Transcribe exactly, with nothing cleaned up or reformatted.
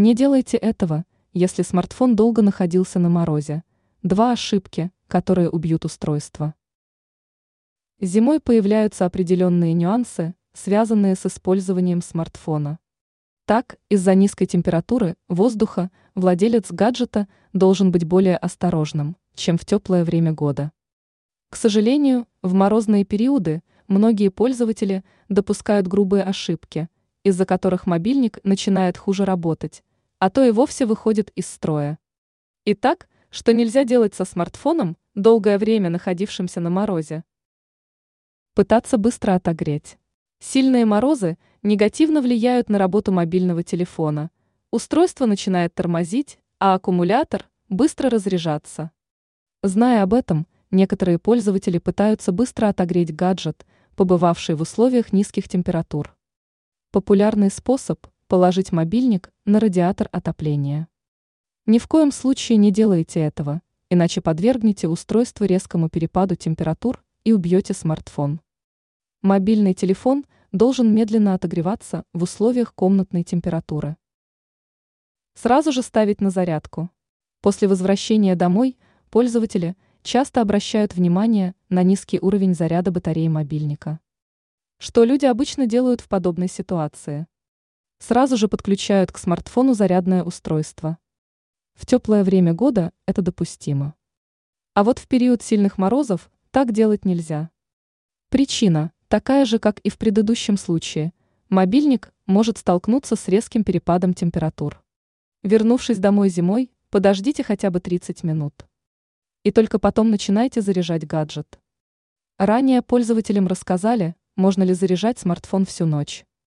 Не делайте этого, если смартфон долго находился на морозе. Две ошибки, которые убьют устройство. Зимой появляются определенные нюансы, связанные с использованием смартфона. Так, из-за низкой температуры воздуха владелец гаджета должен быть более осторожным, чем в теплое время года. К сожалению, в морозные периоды многие пользователи допускают грубые ошибки, из-за которых мобильник начинает хуже работать, а то и вовсе выходит из строя. Итак, что нельзя делать со смартфоном, долгое время находившимся на морозе? Пытаться быстро отогреть. Сильные морозы негативно влияют на работу мобильного телефона. Устройство начинает тормозить, а аккумулятор быстро разряжаться. Зная об этом, некоторые пользователи пытаются быстро отогреть гаджет, побывавший в условиях низких температур. Популярный способ – положить мобильник на радиатор отопления. Ни в коем случае не делайте этого, иначе подвергнете устройство резкому перепаду температур и убьете смартфон. Мобильный телефон должен медленно отогреваться в условиях комнатной температуры. Сразу же ставить на зарядку. После возвращения домой пользователи часто обращают внимание на низкий уровень заряда батареи мобильника. Что люди обычно делают в подобной ситуации? Сразу же подключают к смартфону зарядное устройство. В теплое время года это допустимо. А вот в период сильных морозов так делать нельзя. Причина такая же, как и в предыдущем случае. Мобильник может столкнуться с резким перепадом температур. Вернувшись домой зимой, подождите хотя бы тридцать минут. И только потом начинайте заряжать гаджет. Ранее пользователям рассказали, можно ли заряжать смартфон всю ночь.